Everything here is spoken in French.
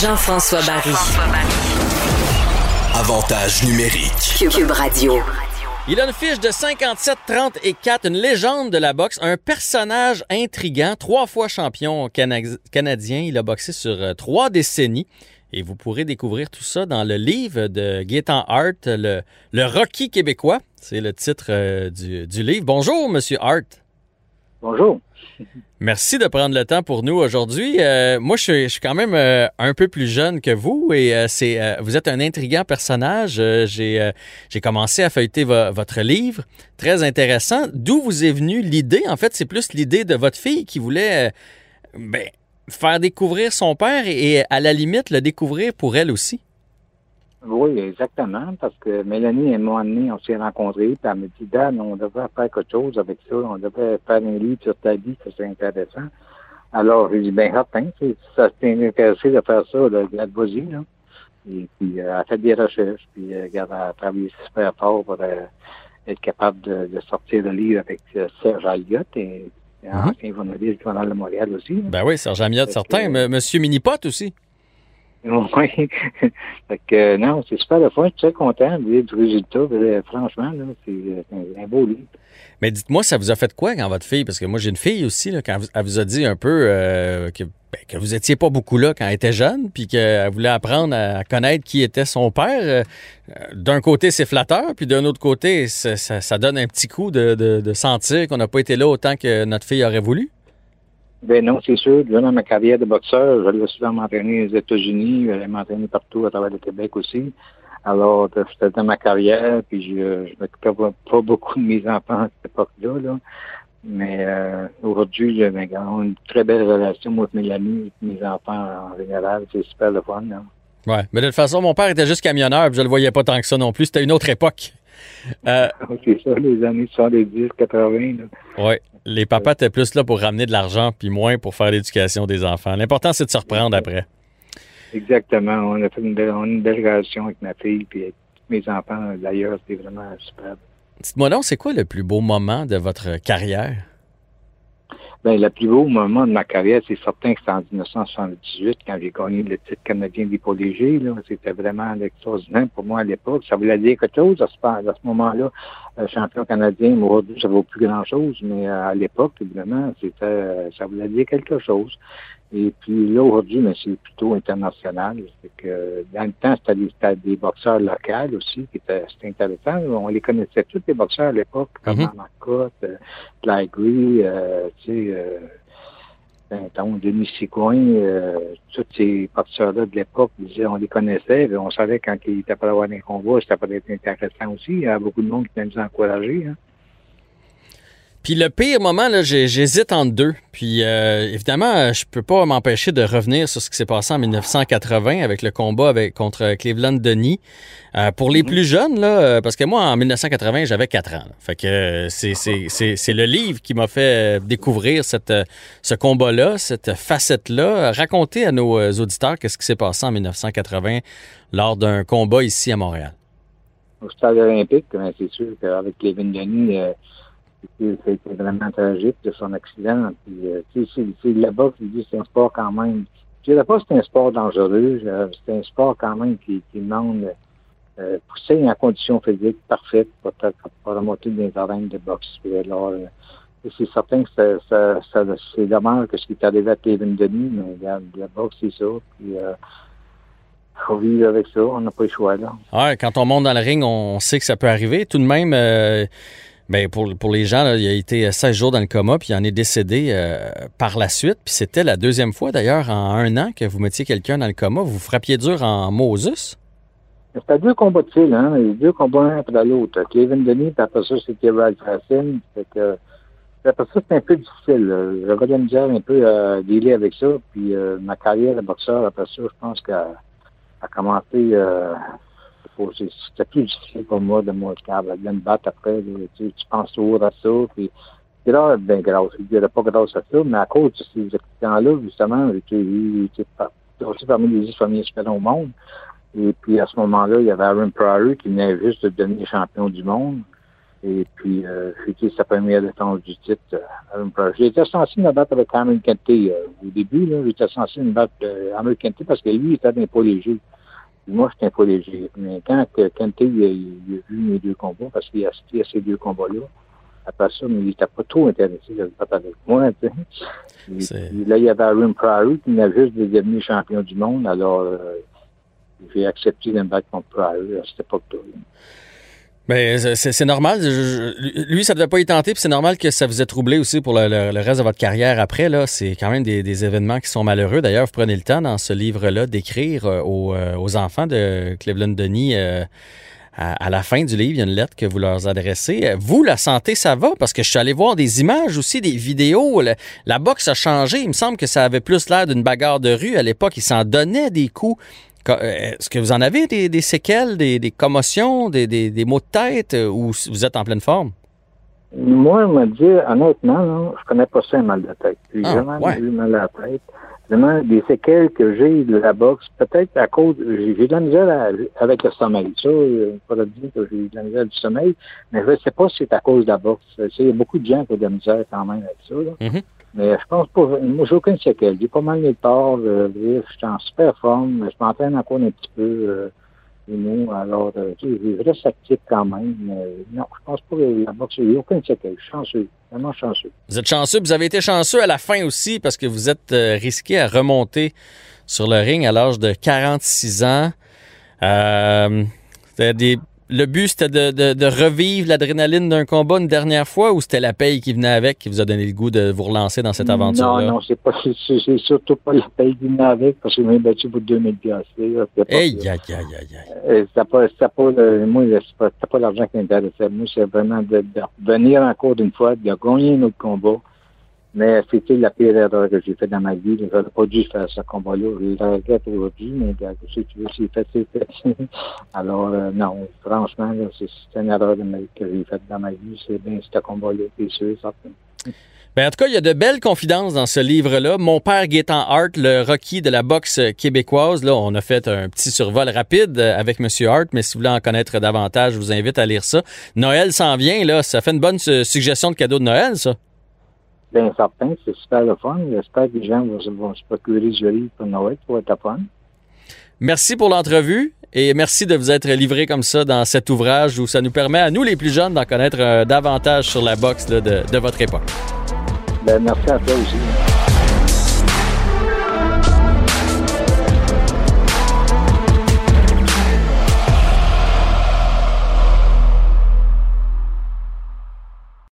Jean-François Barry. Avantage numérique. Cube Radio. Il a une fiche de 57-34, une légende de la boxe, un personnage intriguant, 3 fois champion canadien. Il a boxé sur 3 décennies. Et vous pourrez découvrir tout ça dans le livre de Gaétan Hart, le Rocky québécois. C'est le titre du livre. Bonjour, Monsieur Hart. Bonjour. Merci de prendre le temps pour nous aujourd'hui. Moi, je suis quand même un peu plus jeune que vous et vous êtes un intriguant personnage. J'ai commencé à feuilleter votre livre. Très intéressant. D'où vous est venue l'idée? En fait, c'est plus l'idée de votre fille qui voulait... faire découvrir son père et à la limite le découvrir pour elle aussi. Oui, exactement, parce que Mélanie et moi, on s'est rencontrés, puis elle me dit, Dan, on devrait faire quelque chose avec ça, on devrait faire un livre sur ta vie, ça c'est intéressant. Alors, j'ai dit, ben, attends, si ça t'est intéressé de faire ça, là, vas-y, là. Et puis, elle fait des recherches, puis regarde, elle a travaillé super fort pour être capable de sortir le livre avec Serge Alliot et ancien journaliste du Journal de Montréal aussi. Ben oui, Serge Alliot, certain. Monsieur Minipote aussi. Oui. Fait que, non, c'est super le fun. Je suis très content du résultat. Franchement, là, c'est un beau livre. Mais dites-moi, ça vous a fait quoi quand votre fille, parce que moi j'ai une fille aussi, là, quand elle vous a dit un peu que vous étiez pas beaucoup là quand elle était jeune, puis qu'elle voulait apprendre à connaître qui était son père. D'un côté, c'est flatteur, puis d'un autre côté, ça donne un petit coup de sentir qu'on n'a pas été là autant que notre fille aurait voulu. Ben non, c'est sûr. Durant ma carrière de boxeur, j'allais souvent m'entraîner aux États-Unis, j'allais m'entraîner partout à travers le Québec aussi. Alors, c'était dans ma carrière, puis je m'occupais pas beaucoup de mes enfants à cette époque-là, là. Mais aujourd'hui, j'ai une très belle relation moi, avec mes amis, mes enfants en général. C'est super le fun, là. Ouais, mais de toute façon, mon père était juste camionneur, puis je le voyais pas tant que ça non plus. C'était une autre époque. C'est ça, les années 70, 80. Oui, les papas étaient plus là pour ramener de l'argent, puis moins pour faire l'éducation des enfants. L'important, c'est de se reprendre après. Exactement. On a fait une belle relation avec ma fille, puis mes enfants, d'ailleurs, c'était vraiment superbe. Dites-moi donc, c'est quoi le plus beau moment de votre carrière? Bien, le plus beau moment de ma carrière, c'est certain que c'est en 1978, quand j'ai gagné le titre canadien des poids légers. C'était vraiment extraordinaire pour moi à l'époque. Ça voulait dire quelque chose. À ce moment-là, champion canadien, aujourd'hui, ça ne vaut plus grand-chose, mais à l'époque, évidemment, ça voulait dire quelque chose. Et puis là, aujourd'hui, mais c'est plutôt international. C'est que dans le temps, c'était des boxeurs locaux aussi, c'était intéressant. On les connaissait tous, les boxeurs à l'époque, comme Marcotte, Plygris, Denis Sicoin, tous ces boxeurs-là de l'époque, on les connaissait, on savait quand ils étaient prêts à avoir un combat, c'était peut-être intéressant aussi. Il y a beaucoup de monde qui nous a encouragés. Hein. Puis le pire moment, là, j'hésite entre deux. Puis évidemment, je peux pas m'empêcher de revenir sur ce qui s'est passé en 1980 avec le combat contre Cleveland Denis. Pour les plus jeunes, là, parce que moi, en 1980, j'avais 4 ans. Là. Fait que c'est le livre qui m'a fait découvrir ce combat-là, cette facette-là. Racontez à nos auditeurs qu'est-ce qui s'est passé en 1980 lors d'un combat ici à Montréal. Au stade olympique, c'est sûr qu'avec Cleveland Denis... C'était vraiment tragique de son accident. Puis, c'est la boxe, c'est un sport quand même. Je ne dirais pas que c'est un sport dangereux. C'est un sport quand même qui demande pousser en condition physique parfaite pour remonter des arènes de boxe. Puis, alors, c'est certain que c'est dommage que ce qui est arrivé à Cleveland Denis, mais la boxe, c'est ça. Puis, faut vivre avec ça. On n'a pas le choix, là. Ouais, quand on monte dans le ring, on sait que ça peut arriver. Tout de même... Bien, pour les gens, là, il a été 16 jours dans le coma, puis il en est décédé par la suite. Puis c'était la deuxième fois, d'ailleurs, en 1 an que vous mettiez quelqu'un dans le coma. Vous frappiez dur en Moses? C'était 2 combats de fil, hein? 2 combats un après l'autre. Cleveland Denis, puis après ça, c'était Val Racine. Après ça, c'était un peu difficile. J'avais de la misère un peu à dealer avec ça. Puis ma carrière de boxeur, après ça, je pense qu'elle a commencé... C'était plus difficile pour moi de me battre après. Tu penses toujours à ça. Puis, là, ben, je ne dirais pas grâce à ça, mais à cause de ces accidents-là, justement, j'étais aussi parmi les 10 premiers champions au monde. Et puis, à ce moment-là, il y avait Aaron Pryor qui venait juste de devenir champion du monde. Et puis, fêter sa première défense du titre, Aaron Pryor. J'étais censé me battre avec Aaron Kenté au début. Là, j'étais censé me battre Aaron Kenté parce que lui, il était un poids léger. Moi, j'étais un poids léger. Mais quand Kenté il a vu mes deux combats, parce qu'il a assisté à ces deux combats-là, après ça, mais il n'était pas trop intéressé de se battre avec moi. Puis, là, il y avait Aaron Pryor qui venait juste de devenir champion du monde. Alors, j'ai accepté de me battre contre Pryor à cette époque-là. Ben, c'est normal. Lui, ça ne devait pas y tenter, puis c'est normal que ça vous ait troublé aussi pour le reste de votre carrière après. Là, c'est quand même des événements qui sont malheureux. D'ailleurs, vous prenez le temps dans ce livre-là d'écrire aux enfants de Cleveland Denis. À la fin du livre, il y a une lettre que vous leur adressez. Vous, la santé, ça va? Parce que je suis allé voir des images aussi, des vidéos. La boxe a changé. Il me semble que ça avait plus l'air d'une bagarre de rue à l'époque. Ils s'en donnaient des coups. Est-ce que vous en avez des séquelles, des commotions, des maux de tête ou vous êtes en pleine forme? Moi, je me dis, honnêtement, non, je connais pas ça, un mal de tête. J'ai vraiment eu mal à la tête. Vraiment, des séquelles que j'ai de la boxe, peut-être à cause... J'ai de la misère avec le sommeil. Ça, je peux pas dire que j'ai de la misère du sommeil, mais je sais pas si c'est à cause de la boxe. Il y a beaucoup de gens qui ont de la misère quand même avec ça, là. Mm-hmm. Mais je pense pas, moi j'ai aucune séquelle, j'ai pas mal de torts, je suis en super forme, je m'entraîne encore un petit peu, alors je reste actif quand même, mais non, je pense pas que la boxe, j'ai aucune séquelle, je suis chanceux, vraiment chanceux. Vous êtes chanceux, vous avez été chanceux à la fin aussi, parce que vous êtes risqué à remonter sur le ring à l'âge de 46 ans, Le but, c'était de revivre l'adrénaline d'un combat une dernière fois ou c'était la paye qui venait avec qui vous a donné le goût de vous relancer dans cette aventure-là? Non, c'est surtout pas la paye qui venait avec parce que je m'ai battu pour 2000$. C'était pas l'argent qui m'intéressait. Moi, c'est vraiment de revenir encore d'une fois, de gagner un autre combat. Mais c'était la pire erreur que j'ai faite dans ma vie. Je n'aurais pas dû faire ce combat-là. Je le regrette aujourd'hui, mais si tu veux, c'est fait. Alors, non, franchement, là, c'est une erreur que j'ai faite dans ma vie. C'est bien ce combat-là, c'est sûr, certain. Ben, en tout cas, il y a de belles confidences dans ce livre-là. Mon père, Gaétan Hart, le Rocky de la boxe québécoise. Là, on a fait un petit survol rapide avec M. Hart, mais si vous voulez en connaître davantage, je vous invite à lire ça. Noël s'en vient, là. Ça fait une bonne suggestion de cadeau de Noël, ça. Bien certain, c'est super le fun. J'espère que les gens vont se procurer du livre pour Noël, pour être à fun. Merci pour l'entrevue et merci de vous être livré comme ça dans cet ouvrage où ça nous permet à nous les plus jeunes d'en connaître davantage sur la boxe là, de votre époque. Bien, merci à toi aussi.